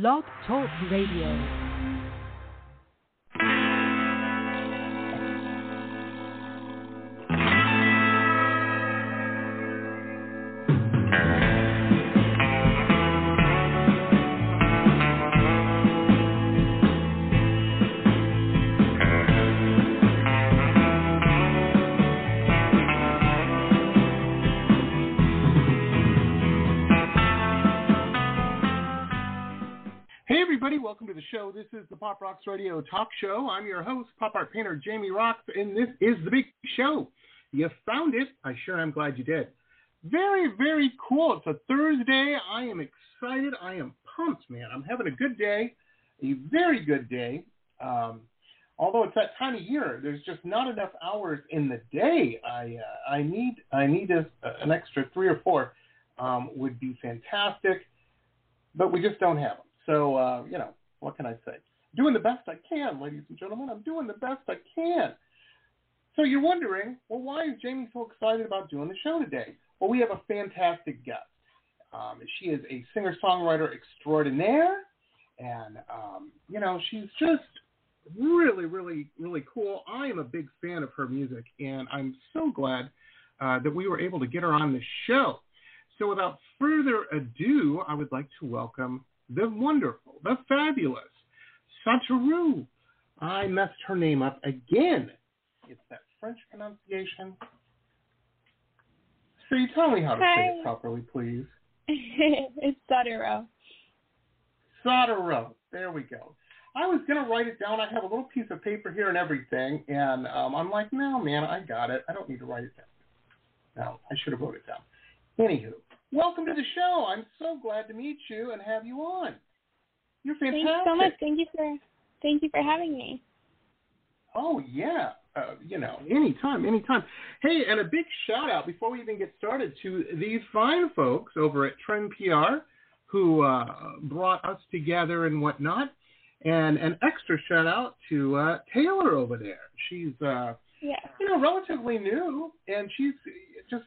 Blog Talk Radio. Welcome to the show. This is the Pop Rocks Radio Talk Show. I'm your host, Pop Art Painter Jamie Roxx, and this is the big show. You found it. I sure am glad you did. Very, very cool. It's a Thursday. I am excited. I am pumped, man. I'm having a good day, a very good day. Although it's that time of year, there's just not enough hours in the day. I need an extra 3 or 4 would be fantastic, but we just don't have them. So, what can I say? Doing the best I can, ladies and gentlemen. I'm doing the best I can. So you're wondering, well, why is Jamie so excited about doing the show today? Well, we have a fantastic guest. She is a singer-songwriter extraordinaire, and, she's just really, really, really cool. I am a big fan of her music, and I'm so glad that we were able to get her on the show. So without further ado, I would like to welcome the wonderful, the fabulous sautereau. I messed her name up again. It's that French pronunciation. So you tell me how to say it properly, please. It's sautereau. Sautereau. There we go. I was going to write it down. I have a little piece of paper here and everything, and I'm like, no, man, I got it. I don't need to write it down. No, I should have wrote it down. Anywho. Welcome to the show. I'm so glad to meet you and have you on. You're fantastic. Thanks so much. Thank you for having me. Oh, yeah. Anytime. Hey, and a big shout-out before we even get started to these fine folks over at Trend PR who brought us together and whatnot. And an extra shout-out to Taylor over there. She's, relatively new, and she's just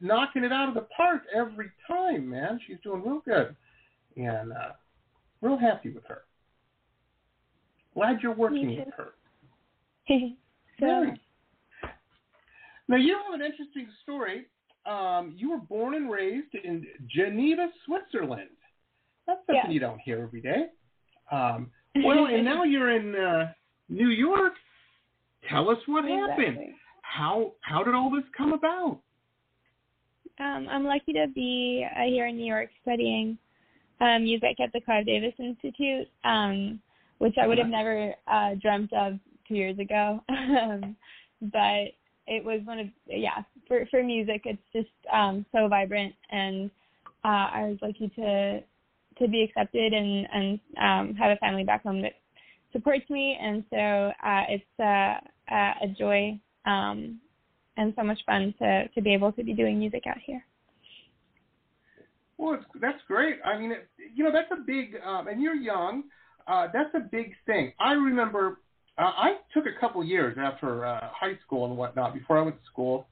knocking it out of the park every time, man. She's doing real good. And real happy with her. Glad you're working with her. Very. Now, you have an interesting story. You were born and raised in Geneva, Switzerland. That's something you don't hear every day. And now you're in New York. Tell us what happened. How did all this come about? I'm lucky to be here in New York studying music at the Clive Davis Institute, which I would have never dreamt of 2 years ago. But it was for music, it's just so vibrant, and I was lucky to be accepted and have a family back home that supports me, and so it's a joy. And so much fun to be able to be doing music out here. Well, that's great. I mean, that's a big, and you're young. That's a big thing. I remember I took a couple years after high school and whatnot before I went to school.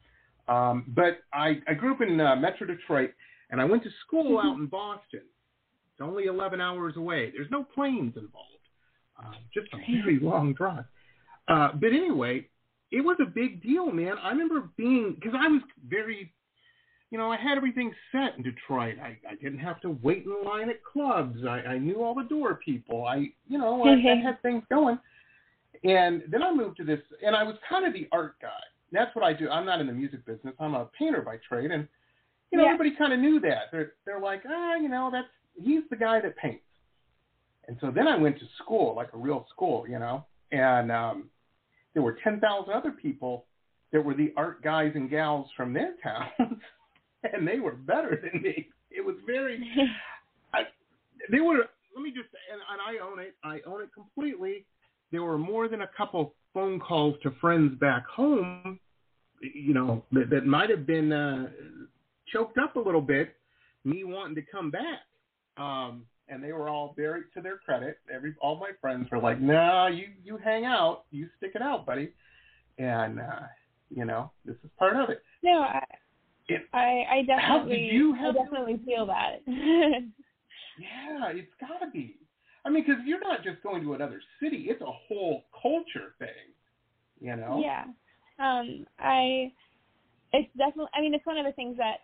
But I grew up in Metro Detroit, and I went to school out in Boston. It's only 11 hours away. There's no planes involved. Just a very long drive. But anyway, it was a big deal, man. I remember because I was very, I had everything set in Detroit. I didn't have to wait in line at clubs. I knew all the door people. I had things going. And then I moved to this, and I was kind of the art guy. That's what I do. I'm not in the music business. I'm a painter by trade. And, everybody kind of knew that. They're like, he's the guy that paints. And so then I went to school, like a real school, and, there were 10,000 other people that were the art guys and gals from their towns, and they were better than me. It was very, I own it. I own it completely. There were more than a couple phone calls to friends back home, that might have been choked up a little bit, me wanting to come back. And they were all very, to their credit, all my friends were like, no, you hang out. You stick it out, buddy. And, this is part of it. No, I definitely feel that. Yeah, it's got to be. I mean, because you're not just going to another city. It's a whole culture thing, you know? Yeah. It's definitely, I mean, it's one of the things that,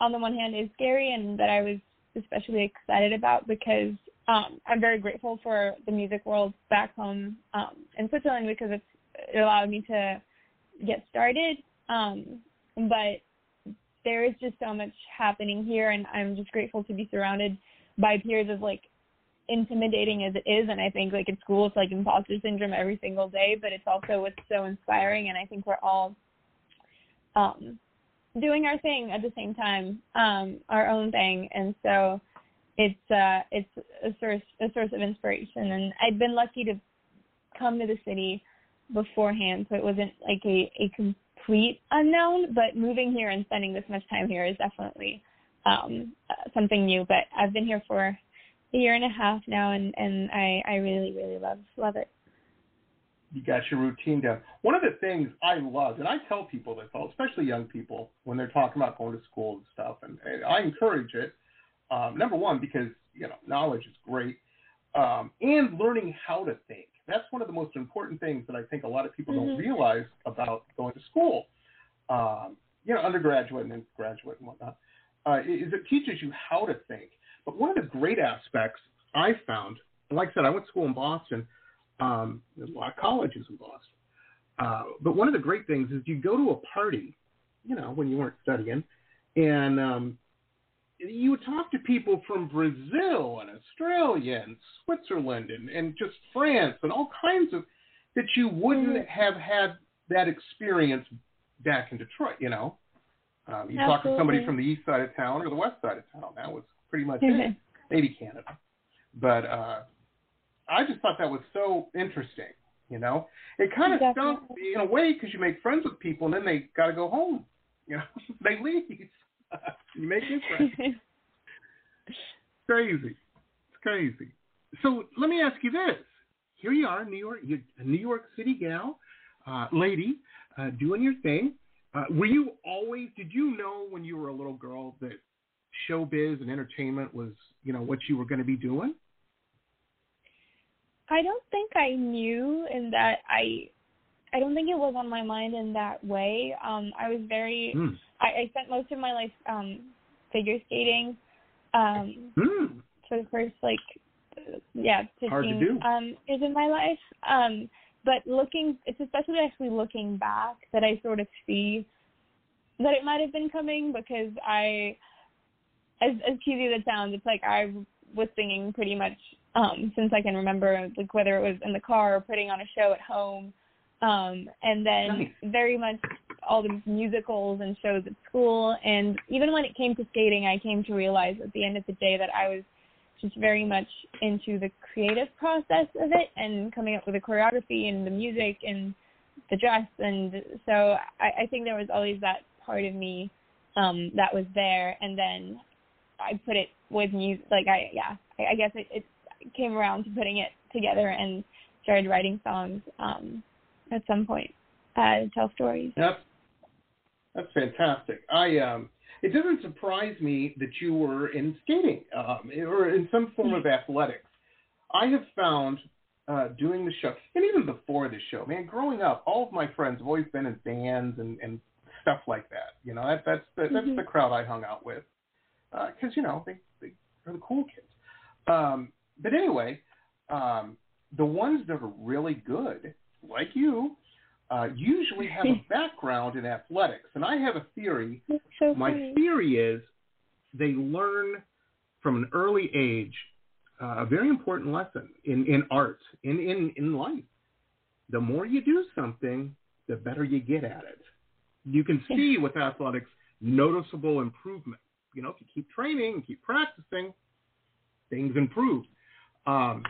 on the one hand, is scary and that I was especially excited about because I'm very grateful for the music world back home in Switzerland because it allowed me to get started. But there is just so much happening here, and I'm just grateful to be surrounded by peers as, like, intimidating as it is. And I think, like, in school, it's, like, imposter syndrome every single day, but it's also what's so inspiring, and I think we're all doing our thing at the same time, our own thing. And so it's a source of inspiration. And I'd been lucky to come to the city beforehand, so it wasn't like a complete unknown, but moving here and spending this much time here is definitely something new. But I've been here for a year and a half now, and I really, really love it. You got your routine down. One of the things I love, and I tell people this, especially young people, when they're talking about going to school and stuff, and I encourage it, number one, because, you know, knowledge is great, and learning how to think. That's one of the most important things that I think a lot of people don't realize about going to school, you know, undergraduate and then graduate and whatnot, is it teaches you how to think. But one of the great aspects I found, and like I said, I went to school in Boston. There's a lot of colleges in Boston. But one of the great things is you go to a party, you know, when you weren't studying, and you would talk to people from Brazil and Australia and Switzerland and just France and all kinds of that you wouldn't have had that experience back in Detroit, you know. You talk to somebody from the east side of town or the west side of town. That was pretty much it, maybe Canada. But I just thought that was so interesting, you know. It kind of stumped me in a way because you make friends with people and then they got to go home. You know, they leave. You make new friends. It's crazy. So let me ask you this. Here you are in New York. You're a New York City gal, lady, doing your thing. Were you always, did you know when you were a little girl that showbiz and entertainment was, you know, what you were going to be doing? I don't think I knew, in that I don't think it was on my mind in that way. I was very I spent most of my life figure skating for the first 15 years of my life. But especially looking back that I sort of see that it might have been coming, because I, as cheesy as it sounds, it's like I was singing pretty much since I can remember, like whether it was in the car or putting on a show at home. And then very much all the musicals and shows at school. And even when it came to skating, I came to realize at the end of the day that I was just very much into the creative process of it and coming up with the choreography and the music and the dress. And so I think there was always that part of me that was there. And then I put it with music. I guess it came around to putting it together and started writing songs at some point to tell stories. Yep. That's fantastic. It doesn't surprise me that you were in skating or in some form of athletics. I have found doing the show, and even before the show, man, growing up, all of my friends have always been in bands and stuff like that. You know, that's the crowd I hung out with because, you know, they are the cool kids. But anyway, the ones that are really good, like you, usually have a background in athletics. And I have a theory. So my theory is they learn from an early age a very important lesson in art, in life. The more you do something, the better you get at it. You can see with athletics noticeable improvement. You know, if you keep training and keep practicing, things improve. And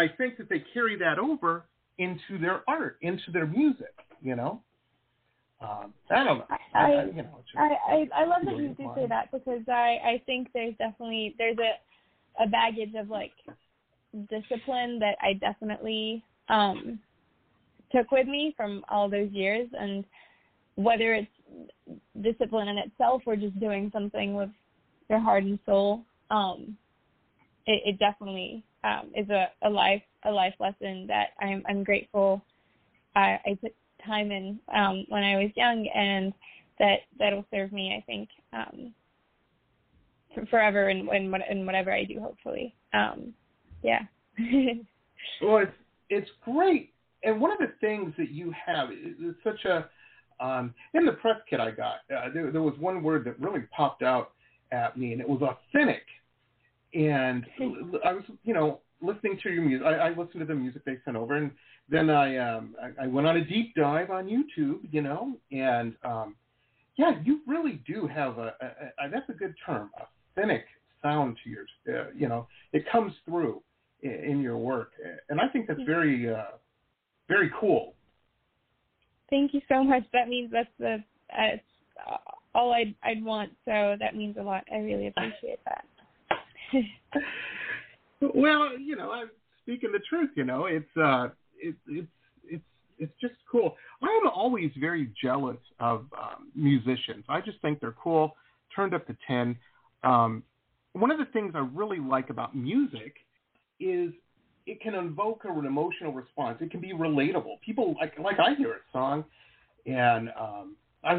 I think that they carry that over into their art, into their music, you know? I don't know. I love that you do say that, because I think there's definitely, there's a baggage of, like, discipline that I definitely took with me from all those years. And whether it's discipline in itself or just doing something with your heart and soul, it definitely is a life lesson that I'm grateful I put time in when I was young, and that'll serve me, I think, forever and whatever I do, hopefully. Yeah. Well, it's great. And one of the things that you have is such a in the press kit I got, there was one word that really popped out at me, and it was authentic. And I was, listening to your music. I listened to the music they sent over, and then I went on a deep dive on YouTube, and you really do have a that's a good term, authentic sound to your, it comes through in your work, and I think that's very, very cool. Thank you so much. That means that's all I'd want. So that means a lot. I really appreciate that. Well, I'm speaking the truth. It's just cool. I am always very jealous of musicians. I just think they're cool, turned up to 10. One of the things I really like about music is it can evoke an emotional response. It can be relatable. People like I hear a song, and I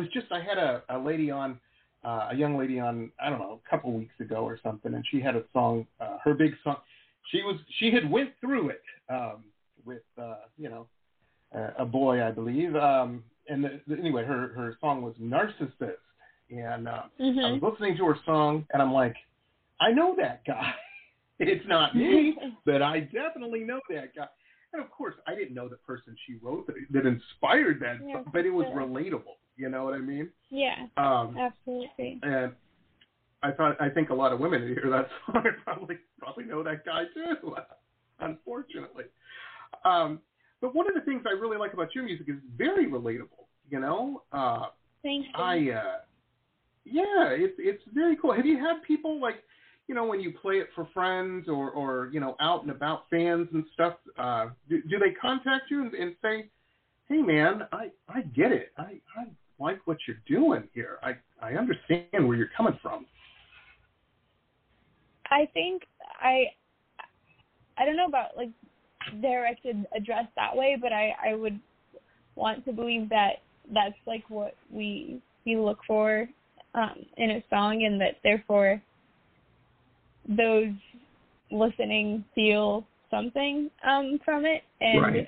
had a lady on. A young lady on, I don't know, a couple weeks ago or something, and she had a song, her big song. She had went through it with, a boy, I believe. Anyway, her song was Narcissist, and I was listening to her song, and I'm like, I know that guy. It's not me, but I definitely know that guy. And of course, I didn't know the person she wrote that inspired that song, but it was relatable. You know what I mean? Yeah, absolutely. And I think a lot of women who hear that song probably know that guy too, unfortunately. But one of the things I really like about your music is very relatable. Thank you. It's very cool. Have you had people when you play it for friends or out and about fans and stuff? Do they contact you and say, hey, man, I get it. I like what you're doing here. I understand where you're coming from. I think I don't know about directed address that way, but I would want to believe that that's what we look for in a song, and that therefore those listening feel something from it. And right.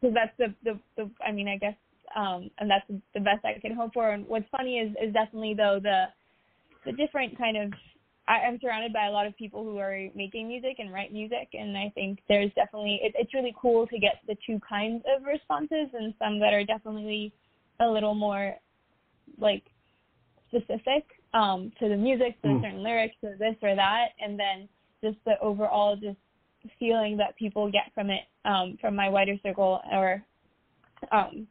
Because that's the I guess, and that's the best I can hope for. And what's funny is definitely, though, the different kind of, I'm surrounded by a lot of people who are making music and write music, and I think there's definitely, it's really cool to get the two kinds of responses, and some that are definitely a little more, specific to the music, to certain lyrics, to this or that, and then just the overall feeling that people get from it, from my wider circle or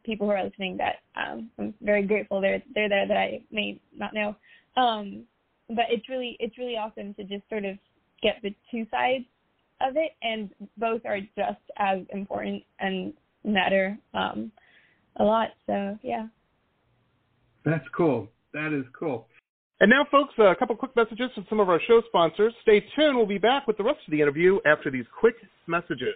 people who are listening, that I'm very grateful they're there, that I may not know. But it's really awesome to just sort of get the two sides of it, and both are just as important and matter a lot. So, yeah. That's cool. That is cool. And now, folks, a couple quick messages from some of our show sponsors. Stay tuned. We'll be back with the rest of the interview after these quick messages.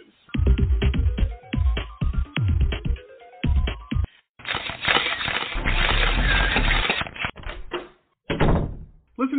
Listen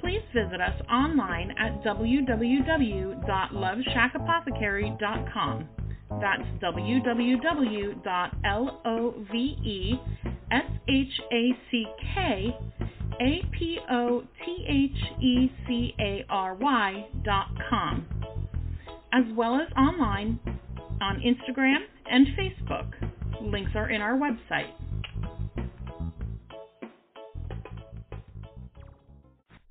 Please visit us online at www.loveshackapothecary.com. That's www.loveshackapothecary.com. apotechecary.com, as well as online on Instagram and Facebook. Links are in our website.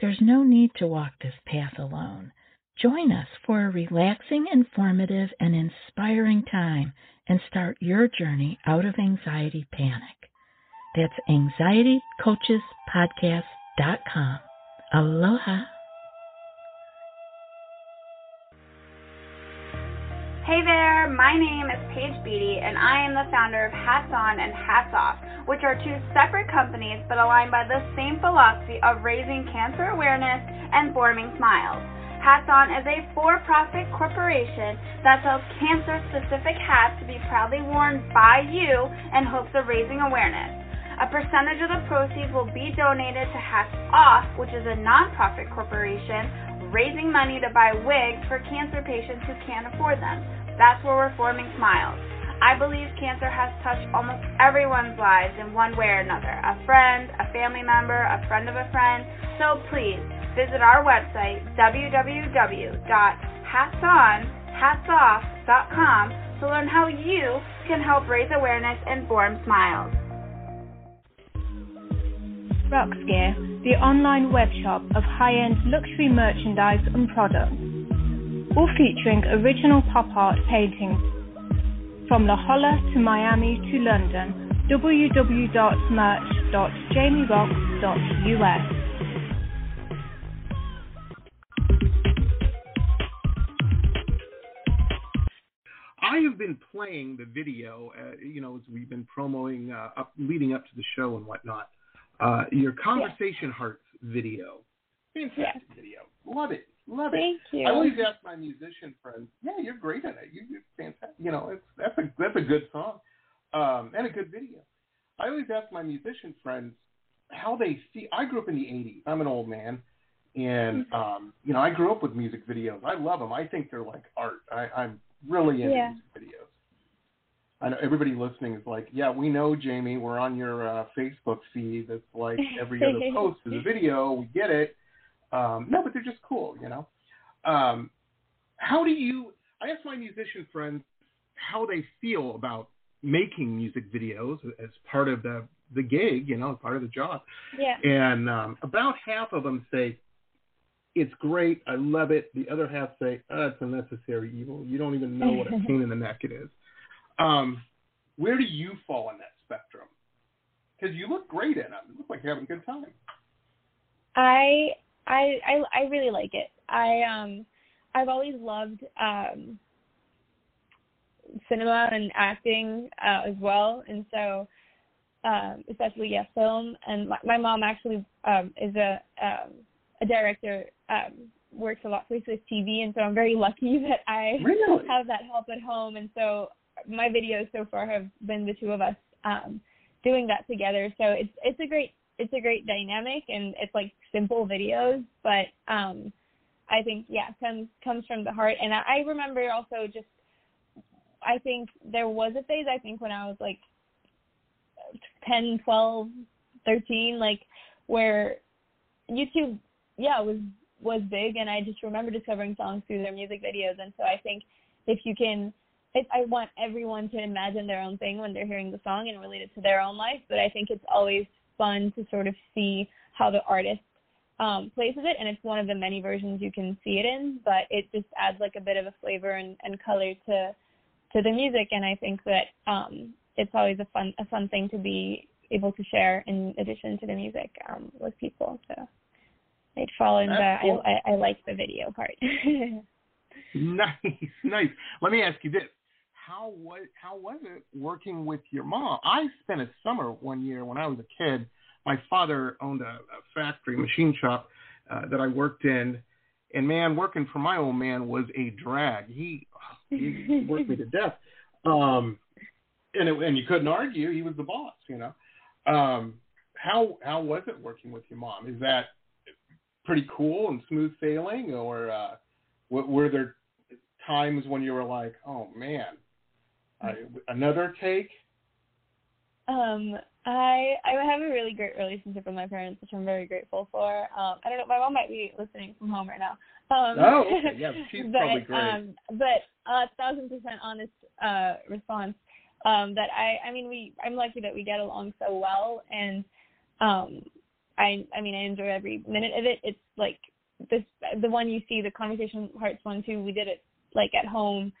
There's no need to walk this path alone. Join us for a relaxing, informative, and inspiring time and start your journey out of anxiety panic. That's anxietycoachespodcast.com. Aloha. Hey there, my name is Paige Beatty, and I am the founder of Hats On and Hats Off, which are 2 separate companies but aligned by the same philosophy of raising cancer awareness and forming smiles. Hats On is a for-profit corporation that sells cancer-specific hats to be proudly worn by you in hopes of raising awareness. A percentage of the proceeds will be donated to Hats Off, which is a nonprofit corporation raising money to buy wigs for cancer patients who can't afford them. That's where we're forming smiles. I believe cancer has touched almost everyone's lives in one way or another, a friend, a family member, a friend of a friend. So please visit our website, www.hatsonhatsoff.com, to learn how you can help raise awareness and form smiles. Roxx Gear, the online webshop of high-end luxury merchandise and products, all featuring original pop art paintings. From La Jolla to Miami to London, www.merch.JamieRoxx.us. I have been playing the video, as we've been promoting leading up to the show and whatnot. Your Conversation Hearts video. Fantastic video. Love it. Thank you. I always ask my musician friends, you're great at it. You're fantastic. That's a good song and a good video. I always ask my musician friends how they see. I grew up in the 80s. I'm an old man. And, I grew up with music videos. I love them. I think they're like art. I'm really into music videos. I know everybody listening is like, we know, Jamie, we're on your Facebook feed. That's like every other post is a video. We get it. But they're just cool, I ask my musician friends how they feel about making music videos as part of the gig, part of the job. Yeah. And about half of them say, it's great. I love it. The other half say, it's a necessary evil. You don't even know what a pain in the neck it is. Where do you fall in that spectrum? Because you look great in it. You look like you're having a good time. I really like it. I've always loved cinema and acting as well, and so especially film. And my mom actually is a director. Works a lot for Swiss TV, and so I'm very lucky that I have that help at home, and so. My videos so far have been the 2 of us doing that together. So it's a great dynamic, and it's like simple videos, but I think comes from the heart. And I remember also just I think there was a phase when I was like 10, 12, 13, where YouTube was big, and I just remember discovering songs through their music videos. And so I think if you can. I want everyone to imagine their own thing when they're hearing the song and relate it to their own life, but I think it's always fun to sort of see how the artist places it, and it's one of the many versions you can see it in, but it just adds like a bit of a flavor and color to the music, and I think that it's always a fun thing to be able to share in addition to the music with people. So I'd fall in cool. I like the video part. Nice. Let me ask you this. How was it working with your mom? I spent a summer one year when I was a kid. My father owned a factory machine shop that I worked in. And, man, working for my old man was a drag. He worked me to death. And you couldn't argue. He was the boss, you know. How was it working with your mom? Is that pretty cool and smooth sailing? Or were there times when you were like, oh, man, another take? I have a really great relationship with my parents, which I'm very grateful for. I don't know, my mom might be listening from home right now. Okay. Yeah, she's probably great. But 1,000% honest response. That I'm lucky that we get along so well, and I enjoy every minute of it. It's like the one you see, the Conversation Hearts 1, 2. We did it like at home,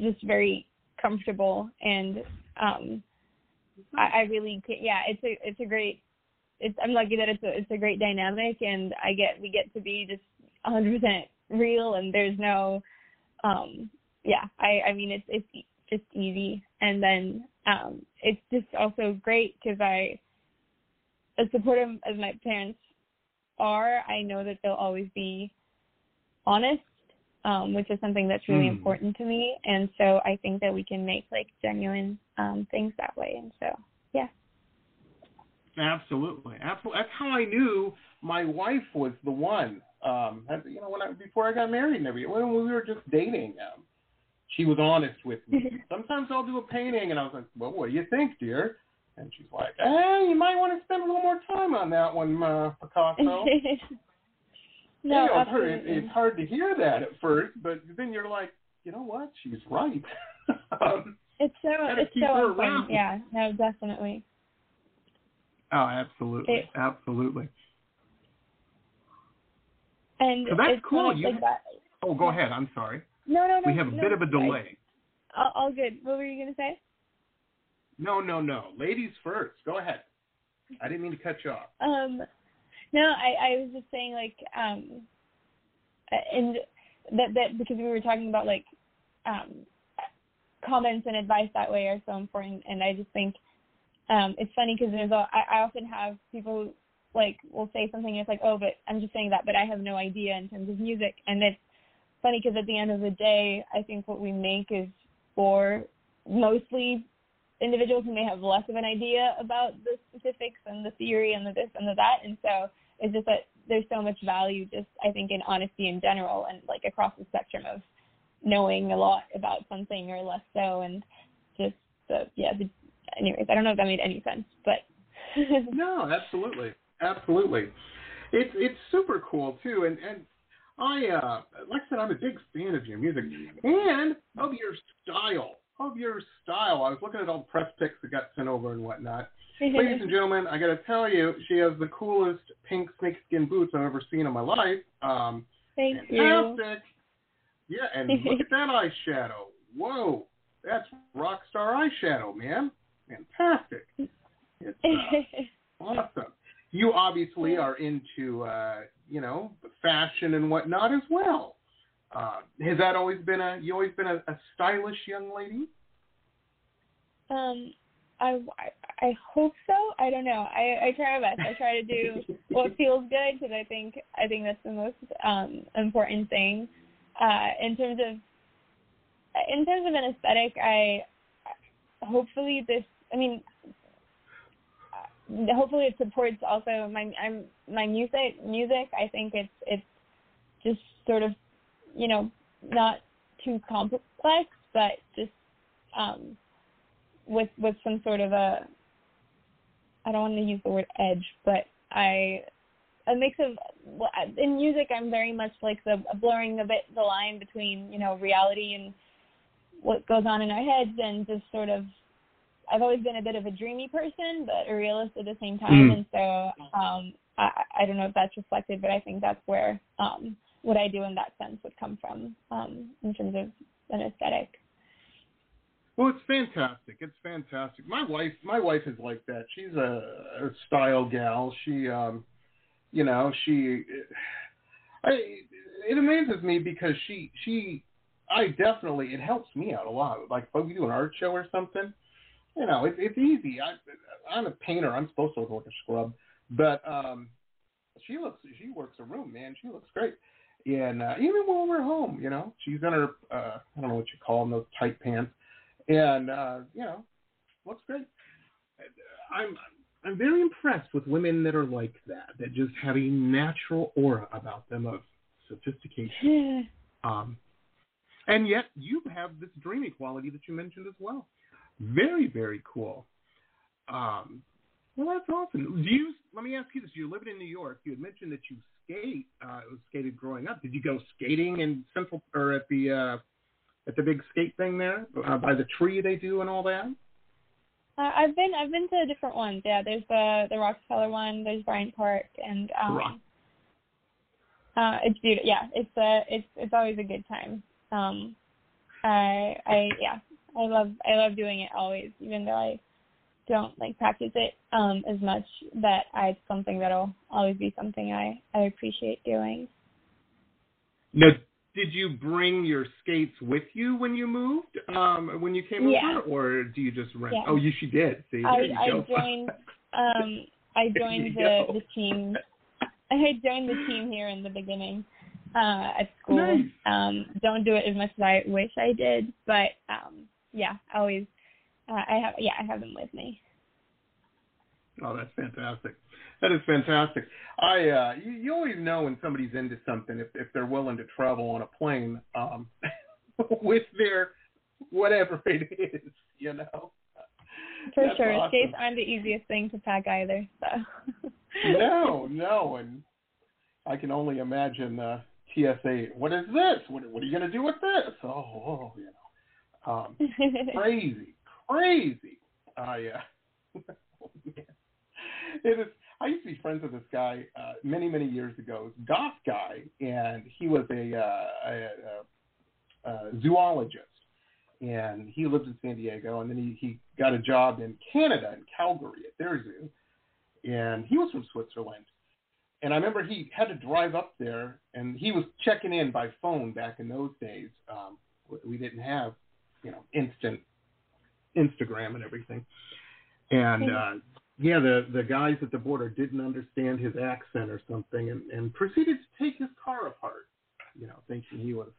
just very comfortable, and I'm lucky that it's a great dynamic, and we get to be just 100% real, and there's no it's just easy. And then it's just also great because as supportive as my parents are, I know that they'll always be honest, which is something that's really important to me. And so I think that we can make like genuine things that way. And so, yeah. Absolutely. That's how I knew my wife was the one, before I got married and everything, when we were just dating, she was honest with me. Sometimes I'll do a painting, and I was like, well, what do you think, dear? And she's like, you might want to spend a little more time on that one, Picasso. No, it's hard to hear that at first, but then you're like, you know what? She's right. It's so important. Yeah, no, definitely. Oh, absolutely. Absolutely. And so that's cool. Go ahead. I'm sorry. No. We have a bit of a delay. All good. What were you going to say? No. Ladies first. Go ahead. I didn't mean to cut you off. No, I was just saying, like, and that because we were talking about, like, comments and advice that way are so important. And I just think it's funny because I often have people who, like, will say something, and it's like, oh, but I'm just saying that, but I have no idea in terms of music. And it's funny because at the end of the day, I think what we make is for mostly individuals who may have less of an idea about the specifics and the theory and the this and the that. And so it's just that there's so much value just, I think, in honesty in general and, like, across the spectrum of knowing a lot about something or less so. And just, anyways, I don't know if that made any sense, but. No, absolutely. Absolutely. It's super cool, too. And I like I said, I'm a big fan of your music and of your style. I was looking at all the press pics that got sent over and whatnot. Ladies and gentlemen, I got to tell you, she has the coolest pink snakeskin boots I've ever seen in my life. Thank you. Fantastic. Yeah, and look at that eyeshadow. Whoa, that's rock star eyeshadow, man. Fantastic. It's awesome. You obviously are into, fashion and whatnot as well. Has that always been a stylish young lady? I hope so. I don't know. I try my best. I try to do what feels good because I think that's the most important thing. In terms of an aesthetic, hopefully it supports also my music. I think it's just sort of, not too complex, but just with some sort of a, I don't want to use the word edge, but a mix of, in music I'm very much like blurring a bit the line between, reality and what goes on in our heads, and just sort of, I've always been a bit of a dreamy person, but a realist at the same time, and so I don't know if that's reflected, but I think that's where what I do in that sense would come from in terms of an aesthetic. Well, it's fantastic. It's fantastic. My wife is like that. She's a style gal. She, it amazes me because it helps me out a lot. Like if we do an art show or something, you know, it's easy. I'm a painter. I'm supposed to look like a scrub, but she works a room, man. She looks great. And even when we're home, you know, she's in her, I don't know what you call them, those tight pants. And, you know, looks great. I'm very impressed with women that are like that just have a natural aura about them of sophistication. And yet you have this dreamy quality that you mentioned as well. Very, very cool. Well, that's awesome. Let me ask you this. You're living in New York. You had mentioned that you skate, skated growing up. Did you go skating in Central or at the big skate thing there by the tree they do and all that? I've been to different ones. Yeah, there's the Rockefeller one. There's Bryant Park, and it's beautiful. Yeah, it's always a good time. I love doing it always, even though I don't like practice it as much. That it's something that'll always be something I appreciate doing. No. Did you bring your skates with you when you moved, when you came over, or do you just rent? Yeah. Oh, she did. See, I joined the team here in the beginning at school. Nice. Don't do it as much as I wish I did, but I have them with me. Oh, that's fantastic. That is fantastic. You always know when somebody's into something if they're willing to travel on a plane with their whatever it is, you know. For that's sure. Awesome. Skates aren't the easiest thing to pack either. So. No. And I can only imagine TSA, what is this? What are you going to do with this? Oh, you know. Crazy. Yeah. It is. I used to be friends with this guy many years ago. He was a goth guy, and he was a zoologist, and he lived in San Diego, and then he got a job in Canada, in Calgary, at their zoo, and he was from Switzerland. And I remember he had to drive up there, and he was checking in by phone back in those days. We didn't have, you know, instant Instagram and everything, and. Yeah, the guys at the border didn't understand his accent or something, and proceeded to take his car apart, you know, thinking he was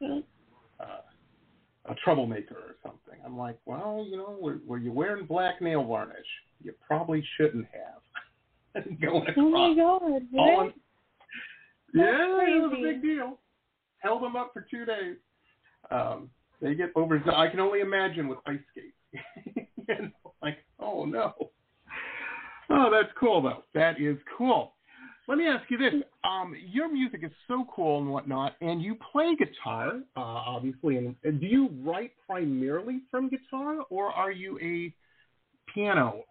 a troublemaker or something. I'm like, well, you know, were you wearing black nail varnish? You probably shouldn't have. Oh my God! Really? It was a big deal. Held him up for 2 days. They get over. I can only imagine with ice skates. You know, like, oh no. Oh, that's cool, though. That is cool. Let me ask you this. Your music is so cool and whatnot, and you play guitar, obviously. And do you write primarily from guitar, or are you a piano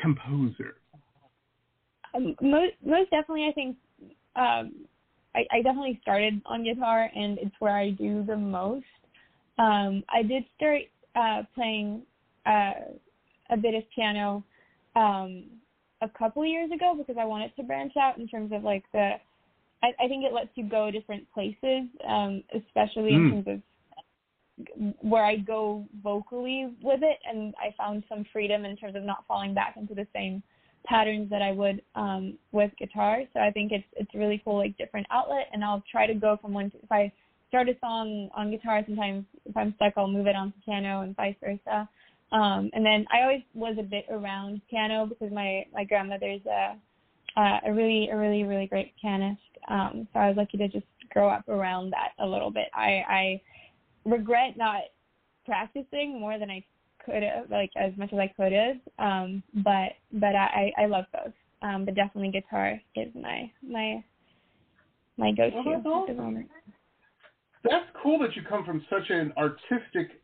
composer? Most definitely, I think I definitely started on guitar, and it's where I do the most. I did start playing a bit of piano a couple years ago because I wanted to branch out in terms of like I think it lets you go different places, especially in terms of where I go vocally with it. And I found some freedom in terms of not falling back into the same patterns that I would with guitar. So I think it's really cool, like different outlet. And I'll try to go from if I start a song on guitar, sometimes if I'm stuck, I'll move it onto piano and vice versa. And then I always was a bit around piano because my grandmother's a really great pianist. So I was lucky to just grow up around that a little bit. I regret not practicing more than I could have, like as much as I could have. But I love both. But definitely guitar is my go-to at the moment. That's cool that you come from such an artistic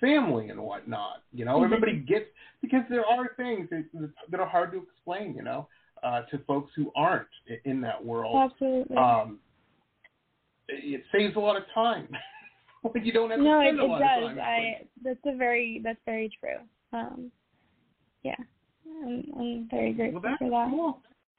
family and whatnot, you know. Everybody gets, because there are things that are hard to explain, you know. to folks who aren't in that world. Absolutely. It saves a lot of time. You don't have to spend a lot of time. No, it does. That's very true. Yeah. I'm very grateful for that. Cool.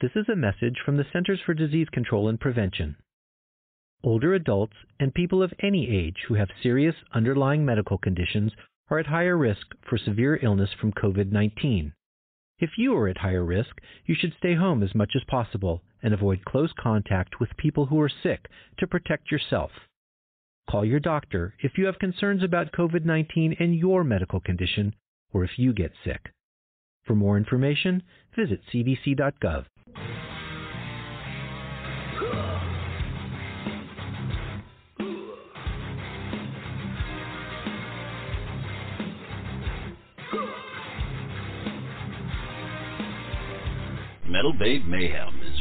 This is a message from the Centers for Disease Control and Prevention. Older adults and people of any age who have serious underlying medical conditions are at higher risk for severe illness from COVID-19. If you are at higher risk, you should stay home as much as possible and avoid close contact with people who are sick to protect yourself. Call your doctor if you have concerns about COVID-19 and your medical condition, or if you get sick. For more information, visit cdc.gov. Metal Babe Mayhem is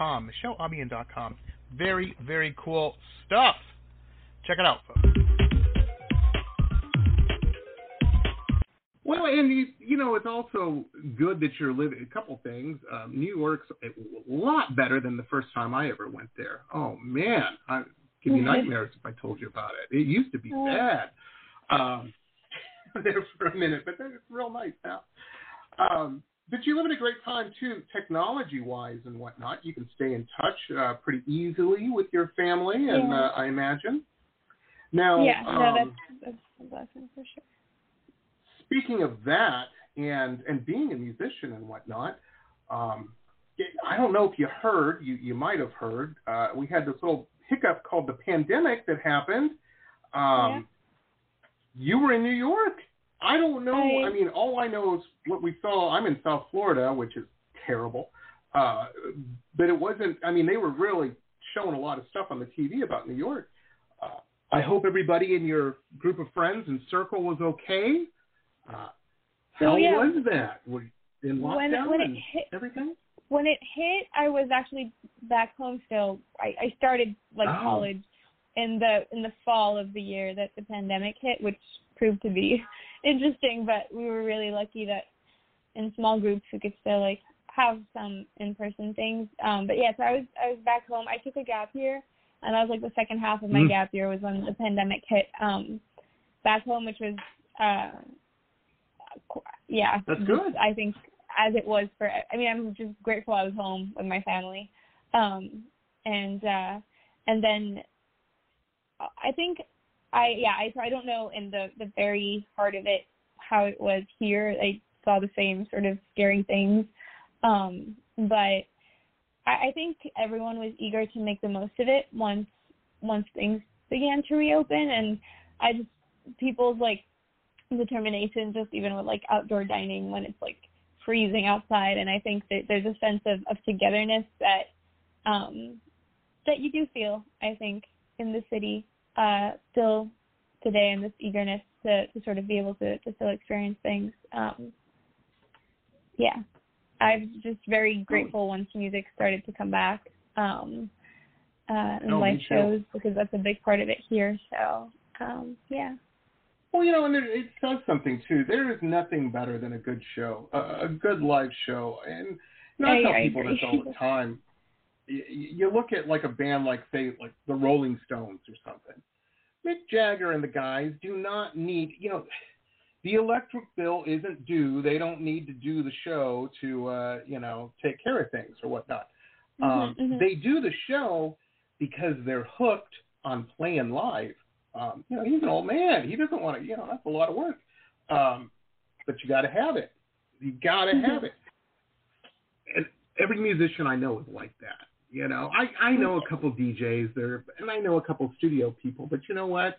MichelleAlbion.com. Very, very cool stuff. Check it out, folks. Well, and you know, it's also good that you're living. A couple things. New York's a lot better than the first time I ever went there. Oh man, it'd give you nightmares if I told you about it. It used to be bad there for a minute, but it's real nice now. But you're living a great time, too, technology-wise and whatnot. You can stay in touch pretty easily with your family, and I imagine. Now, yeah, that's a blessing for sure. Speaking of that and being a musician and whatnot, I don't know if you heard, you might have heard, we had this little hiccup called the pandemic that happened. You were in New York. I don't know. I mean, all I know is what we saw. I'm in South Florida, which is terrible. But it wasn't, I mean, they were really showing a lot of stuff on the TV about New York. I hope everybody in your group of friends and circle was okay. How was that? Were you in lockdown everything? When it hit, I was actually back home still. I started college in the fall of the year that the pandemic hit, which proved to be interesting. But we were really lucky that in small groups we could still have some in-person things. But yeah, so I was back home. I took a gap year, and that was the second half of my gap year was when the pandemic hit. Back home, which was that's good. I think. As it was I'm just grateful I was home with my family. And then I think I don't know in the very heart of it how it was here. I saw the same sort of scary things. But I think everyone was eager to make the most of it once things began to reopen. And I just, people's determination, just even with outdoor dining when it's freezing outside, and I think that there's a sense of togetherness that that you do feel, I think, in the city still today, and this eagerness to sort of be able to still experience things. I'm just very grateful once music started to come back and live shows, because that's a big part of it here. So Well, and it says something, too. There is nothing better than a good show, a good live show. And I tell people this all the time. You look at, a band say, the Rolling Stones or something. Mick Jagger and the guys do not need, the electric bill isn't due. They don't need to do the show to, take care of things or whatnot. They do the show because they're hooked on playing live. He's an old man. He doesn't want to, that's a lot of work. But you got to have it. You got to have it. And every musician I know is like that. I know a couple DJs there, and I know a couple studio people, but you know what?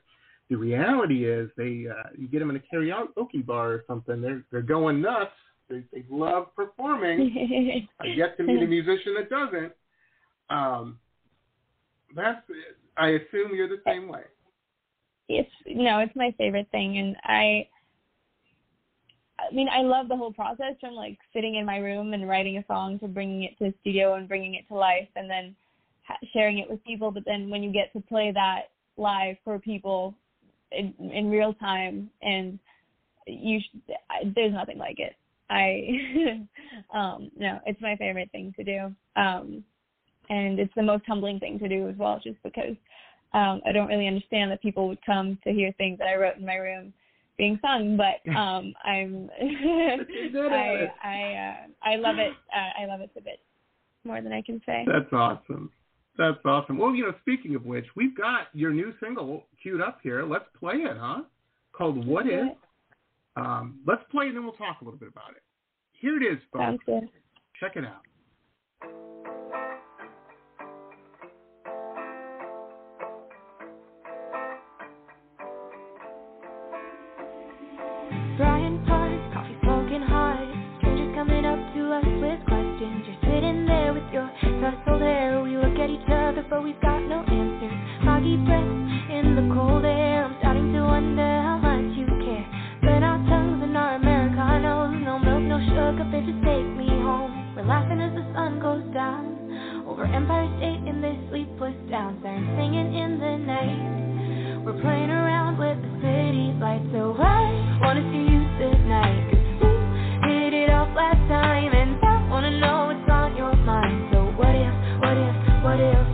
The reality is you get them in a karaoke bar or something. They're going nuts. They love performing. I get to meet a musician that doesn't. I assume you're the same way. It's my favorite thing, and I love the whole process, from sitting in my room and writing a song to bringing it to the studio and bringing it to life, and then sharing it with people. But then when you get to play that live for people in real time, and there's nothing like it. It's my favorite thing to do, and it's the most humbling thing to do as well, just because. I don't really understand that people would come to hear things that I wrote in my room being sung, but I love it. I love it a bit more than I can say. That's awesome. That's awesome. Well, speaking of which, we've got your new single queued up here. Let's play it, called What If. Let's play it, and then we'll talk a little bit about it. Here it is, folks. Check it out. But we've got no answers. Foggy breath in the cold air. I'm starting to wonder how much you care. Burn our tongues and our Americanos. No milk, no sugar, bitch, just take me home. We're laughing as the sun goes down over Empire State in this sleepless town. Sirens singing in the night. We're playing around with the city lights. So I wanna see you tonight, 'cause we hit it off last time, and I wanna know what's on your mind. So what if, what if, what if?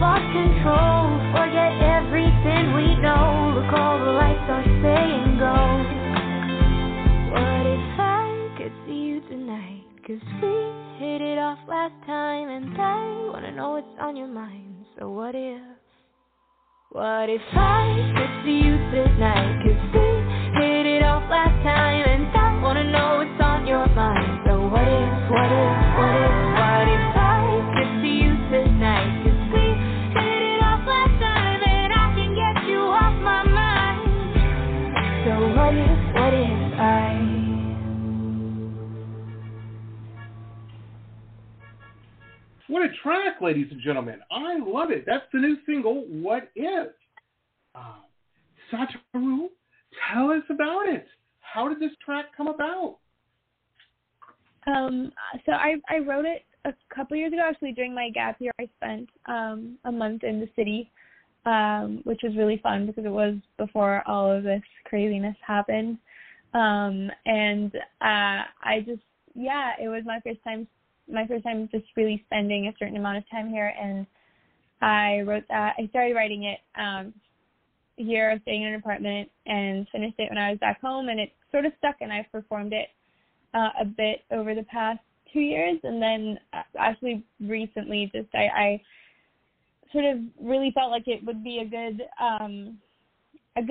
lost control, forget everything we know, look, all the lights are saying go. What if I could see you tonight, 'cause we hit it off last time, and I wanna know what's on your mind, so what if I could see you tonight, 'cause we hit it off last time, and I wanna know what's on your mind, so what if I could see you tonight, 'cause we hit it off last time, and I can get you off my mind, so what if I. What a track, ladies and gentlemen. I love it. That's the new single, What If? Sautereau, tell us about it. How did this track come about? So I wrote it a couple years ago, actually, during my gap year. I spent a month in the city, which was really fun because it was before all of this craziness happened. It was my first time just really spending a certain amount of time here. And I started writing it here, staying in an apartment, and finished it when I was back home. And it sort of stuck, and I've performed it a bit over the past 2 years. And then actually recently, just I sort of really felt like it would be a good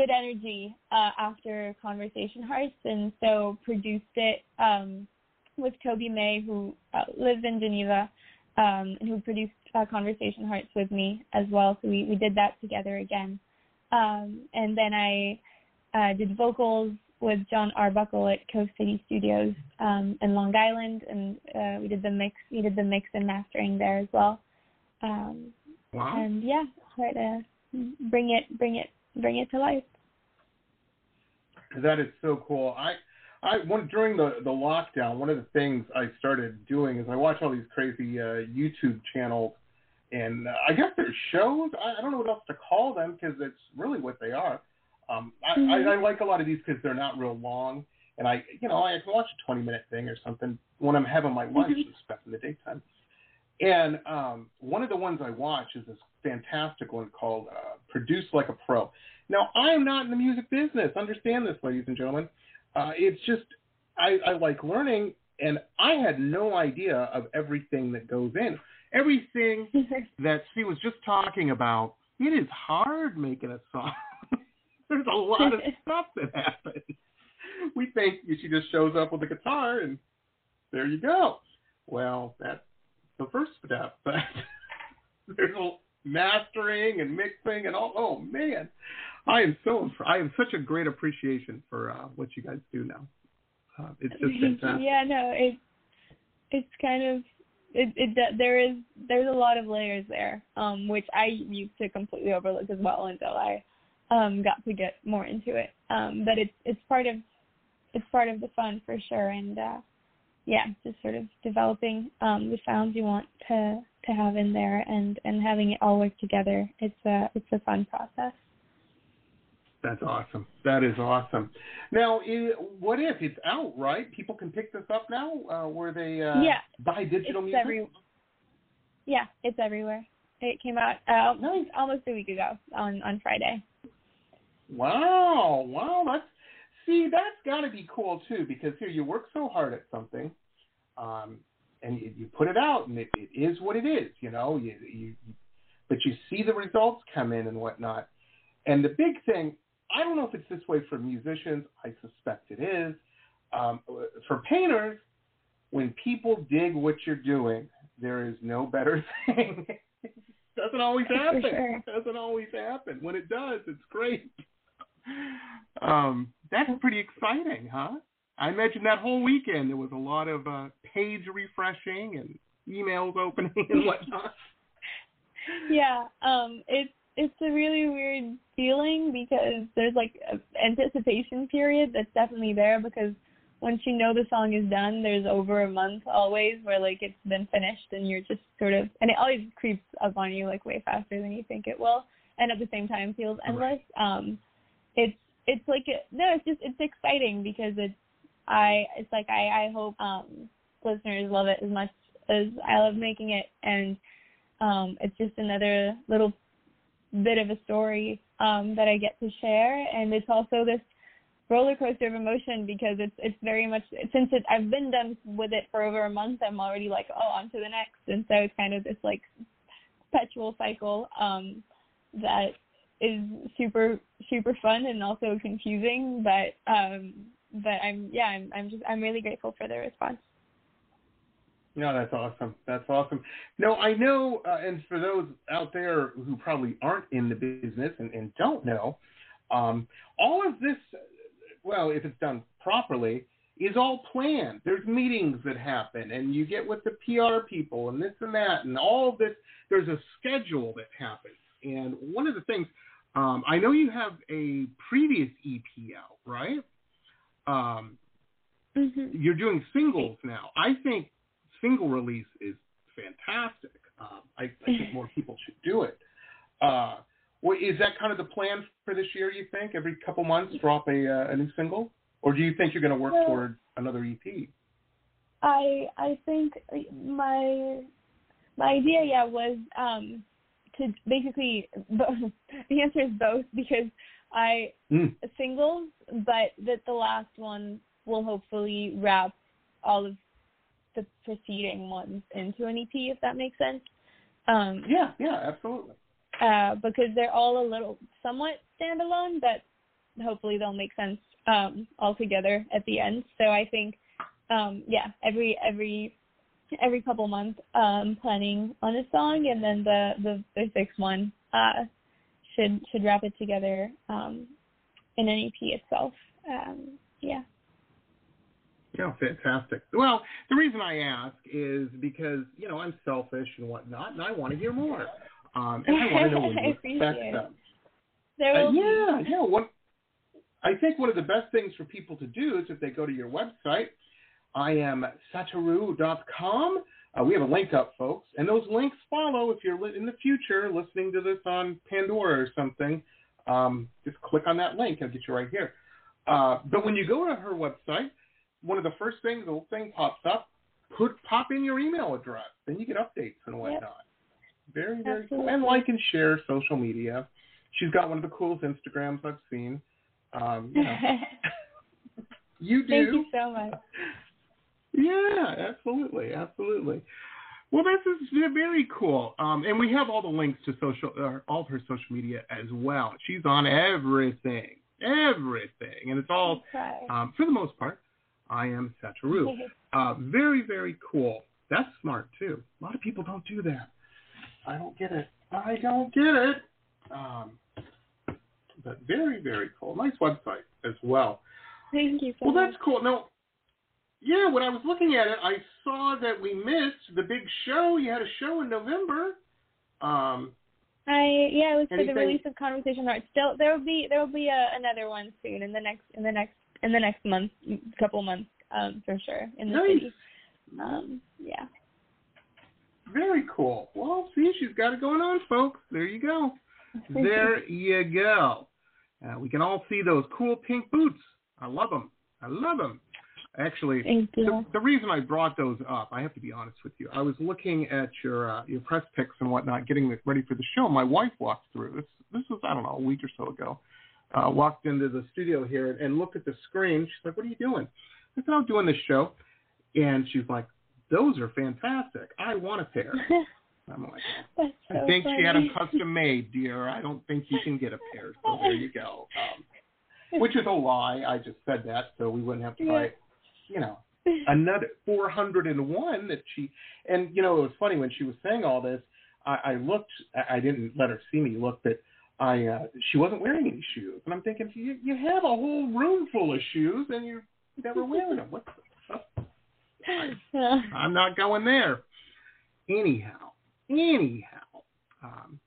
energy after Conversation Hearts. And so produced it with Toby May, who lives in Geneva, and who produced Conversation Hearts with me as well. So we did that together again. And then I did vocals with John Arbuckle at Coast City Studios in Long Island, and we did the mix. He did the mix and mastering there as well. Wow! And yeah, try to bring it to life. That is so cool. During the lockdown, one of the things I started doing is I watch all these crazy YouTube channels, and I guess they're shows. I don't know what else to call them because it's really what they are. I like a lot of these because they're not real long, and I can watch a 20-minute thing or something when I'm having my lunch and stuff in the daytime. And one of the ones I watch is this fantastic one called Produce Like a Pro. Now, I am not in the music business. Understand this, ladies and gentlemen. It's just, I like learning, and I had no idea of everything that goes in. Everything that she was just talking about, it is hard making a song. There's a lot of stuff that happens. We think she just shows up with a guitar, and there you go. Well, that's the first step, but there's mastering and mixing and all. Oh, man. I have such a great appreciation for what you guys do now. It's just fantastic. Yeah, no, it's kind of there's a lot of layers there, which I used to completely overlook as well until I got to get more into it. But it's part of the fun for sure, and just sort of developing the sounds you want to have in there, and having it all work together. It's a fun process. That's awesome. That is awesome. Now, What If? It's out, right? People can pick this up now? Where they buy digital music? It's everywhere. It came out almost a week ago on Friday. Wow. Wow. That's got to be cool, too, because here you work so hard at something, and you put it out, and it is what it is, you know? But you see the results come in and whatnot. And the big thing, I don't know if it's this way for musicians. I suspect it is. For painters, when people dig what you're doing, there is no better thing. It doesn't always happen. Sure. It doesn't always happen. When it does, it's great. That's pretty exciting, huh? I imagine that whole weekend there was a lot of page refreshing and emails opening and whatnot. Yeah, it's a really weird feeling because there's like an anticipation period that's definitely there, because once you know the song is done, there's over a month always where like it's been finished, and you're just sort of, and it always creeps up on you like way faster than you think it will. And at the same time feels endless. Right. It's exciting because I hope listeners love it as much as I love making it. And It's just another little bit of a story that I get to share, and it's also this roller coaster of emotion because it's very much, since I've been done with it for over a month, I'm already like, oh, on to the next, and so it's kind of this like perpetual cycle that is super, super fun and also confusing, but I'm really grateful for the response. No, that's awesome. That's awesome. No, I know, and for those out there who probably aren't in the business and don't know, all of this, well, if it's done properly, is all planned. There's meetings that happen, and you get with the PR people and this and that, and all of this. There's a schedule that happens. And one of the things, I know you have a previous EP out, right? You're doing singles now. I think single release is fantastic. I think more people should do it. Is that kind of the plan for this year, you think? Every couple months drop a new single? Or do you think you're going to work toward another EP? I think my idea, was to basically, the answer is both, because singles, but that the last one will hopefully wrap all of the preceding ones into an EP, if that makes sense. Yeah, absolutely. Because they're all a little somewhat standalone, but hopefully they'll make sense all together at the end. So I think, every couple months, planning on a song, and then the sixth one should wrap it together in an EP itself. Yeah, fantastic. Well, the reason I ask is because, I'm selfish and whatnot, and I want to hear more. And I want to know what you expect them. I think one of the best things for people to do is if they go to your website, iamsautereau.com. We have a link up, folks. And those links follow if you're in the future listening to this on Pandora or something. Just click on that link. It'll get you right here. But when you go to her website, one of the first things, the little thing pops up, pop in your email address. Then you get updates and whatnot. Yep. Very, very cool. And like and share social media. She's got one of the coolest Instagrams I've seen. You do. Thank you so much. Yeah, absolutely. Well, that's very cool. And we have all the links to all of her social media as well. She's on everything. And it's all, for the most part, I am Sautereau. Very, very cool. That's smart, too. A lot of people don't do that. I don't get it. But very, very cool. Nice website as well. Thank you so much. Well, that's cool. No, yeah, when I was looking at it, I saw that we missed the big show. You had a show in November. It was for the release of Conversation Arts. Still, there will be another one soon in the next month, couple months, for sure in the city. Yeah. Very cool. Well, see, she's got it going on, folks. There you go. We can all see those cool pink boots. I love them. Actually, the reason I brought those up, I have to be honest with you. I was looking at your press picks and whatnot, getting ready for the show. My wife walked through. This was, I don't know, a week or so ago. Walked into the studio here and looked at the screen. She's like, "What are you doing?" I said, "I'm doing this show." And she's like, "Those are fantastic. I want a pair." I'm like, I think she had them custom made, dear. I don't think you can get a pair, so there you go. Which is a lie. I just said that, so we wouldn't have to buy, another 401 that she – and, it was funny when she was saying all this, I looked – I didn't let her see me look, but she wasn't wearing any shoes. And I'm thinking, you have a whole room full of shoes, and you're never wearing them. What's the – I'm not going there. Anyhow.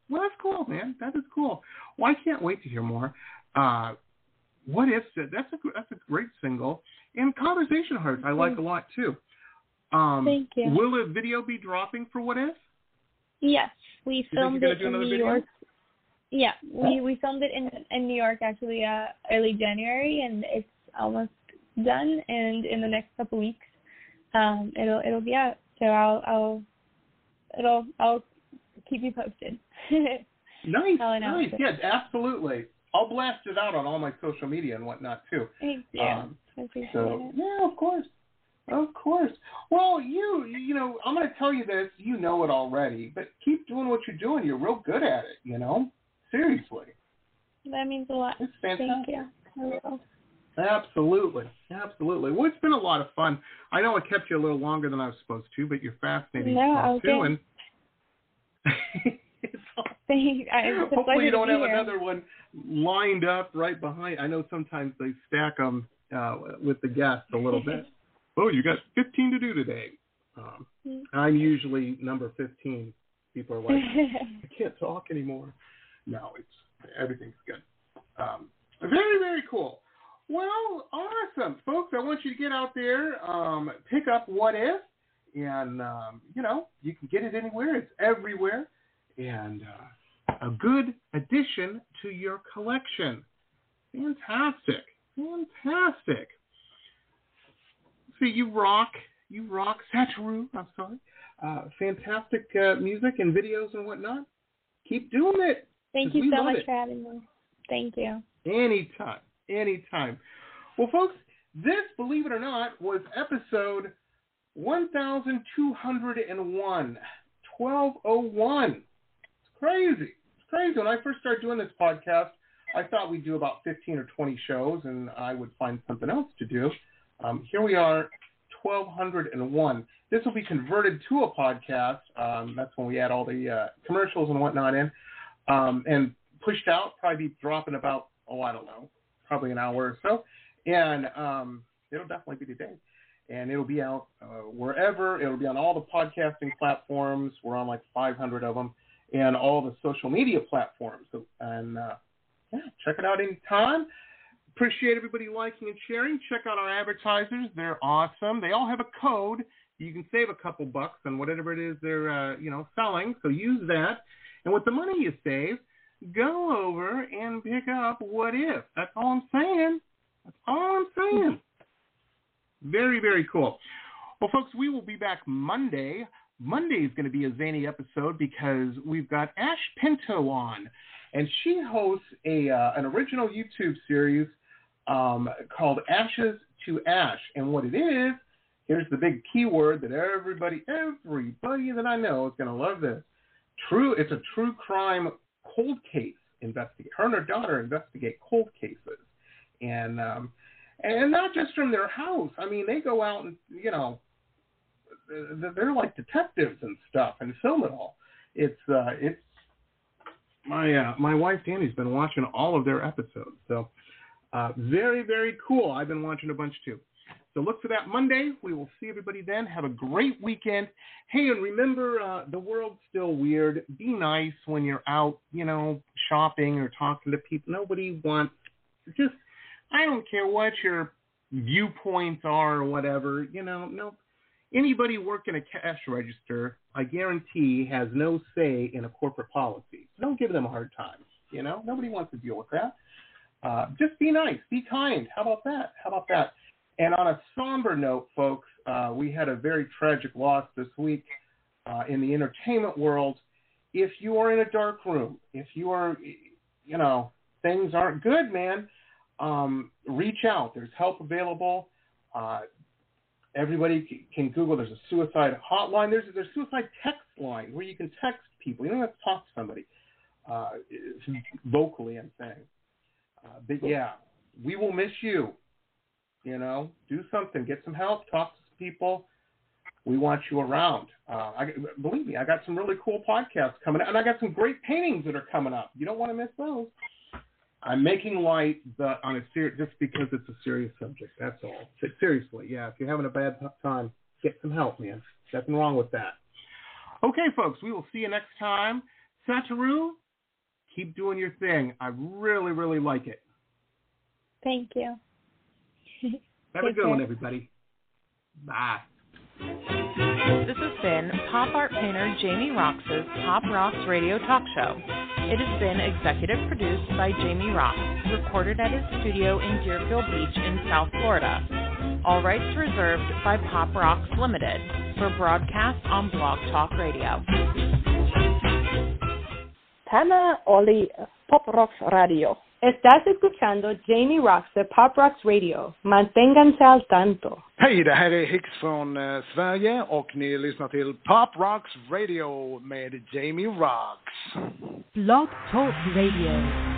Well, that's cool, man. That is cool. Well, I can't wait to hear more. What If? That's a great single. And Conversation Hearts, I like a lot, too. Thank you. Will a video be dropping for What If? Yes. We filmed it in New York. Yeah. We filmed it in New York, actually, early January, and it's almost done. And in the next couple weeks, it'll be out, so I'll keep you posted. Nice. Yeah, absolutely. I'll blast it out on all my social media and whatnot, too. Thank you. I appreciate it. Yeah, of course. Of course. Well, you know, I'm going to tell you this. You know it already, but keep doing what you're doing. You're real good at it, you know. Seriously. That means a lot. It's fantastic. Thank you. I will. Absolutely. Absolutely. Well, it's been a lot of fun. I know I kept you a little longer than I was supposed to, but you're fascinating. No, okay. And... Thanks. Hopefully you don't have another one lined up right behind. I know sometimes they stack them with the guests a little bit. Oh, you got 15 to do today. I'm usually number 15. People are like, I can't talk anymore. No, everything's good. Very, very cool. Well, awesome, folks. I want you to get out there, pick up What If, and, you know, you can get it anywhere. It's everywhere. And a good addition to your collection. Fantastic. Fantastic. So you rock, sautereau, I'm sorry. Fantastic music and videos and whatnot. Keep doing it. Thank you so much for having me. Thank you. Anytime. Well, folks, this, believe it or not, was episode 1201. 1201. It's crazy. When I first started doing this podcast, I thought we'd do about 15 or 20 shows, and I would find something else to do. Here we are, 1201. This will be converted to a podcast. That's when we add all the commercials and whatnot in, and pushed out. Probably be dropping about, I don't know, probably an hour or so. And it'll definitely be today. And it'll be out wherever. It'll be on all the podcasting platforms. We're on like 500 of them, and all the social media platforms. So, and yeah, check it out anytime. Appreciate everybody liking and sharing. Check out our advertisers. They're awesome. They all have a code. You can save a couple bucks on whatever it is they're selling. So use that. And with the money you save, go over and pick up What If. That's all I'm saying. Very, very cool. Well, folks, we will be back Monday. Monday is going to be a zany episode because we've got Ash Pinto on, and she hosts an original YouTube series called Ashes to Ash. And what it is, here's the big keyword that everybody that I know is going to love this. It's a true crime cold case investigate. Her and her daughter investigate cold cases, and not just from their house. I mean, they go out and, you know, they're like detectives and stuff and film it all. It's my wife, Danny's been watching all of their episodes. So very, very cool. I've been watching a bunch too. So look for that Monday. We will see everybody then. Have a great weekend. Hey, and remember, the world's still weird. Be nice when you're out, shopping or talking to people. Nobody wants I don't care what your viewpoints are or whatever, no. Anybody working a cash register, I guarantee, has no say in a corporate policy. So don't give them a hard time, Nobody wants to deal with that. Just be nice. Be kind. How about that? And on a somber note, folks, we had a very tragic loss this week in the entertainment world. If you are in a dark room, if you are, things aren't good, man, reach out. There's help available. Everybody can Google. There's a suicide hotline. There's a suicide text line where you can text people. You don't have to talk to somebody vocally, I'm saying. But, yeah, we will miss you. Do something. Get some help. Talk to some people. We want you around. Believe me, I got some really cool podcasts coming up, and I got some great paintings that are coming up. You don't want to miss those. I'm making light just because it's a serious subject. That's all. But seriously, yeah, if you're having a bad time, get some help, man. There's nothing wrong with that. Okay, folks, we will see you next time. Sautereau, keep doing your thing. I really, really like it. Thank you. Have a good one, everybody. Bye. This has been pop art painter Jamie Roxx's Pop Roxx Radio Talk Show. It has been executive produced by Jamie Roxx, recorded at his studio in Deerfield Beach in South Florida. All rights reserved by Pop Roxx Limited for broadcast on Blog Talk Radio. Montana oli Pop Rocks Radio. Estás escuchando Jamie Roxx de Pop Rocks Radio. Manténganse al tanto. Hej, det här är Hicks från Sverige och ni lyssnar till Pop Rocks Radio med Jamie Roxx. Blog Talk Radio.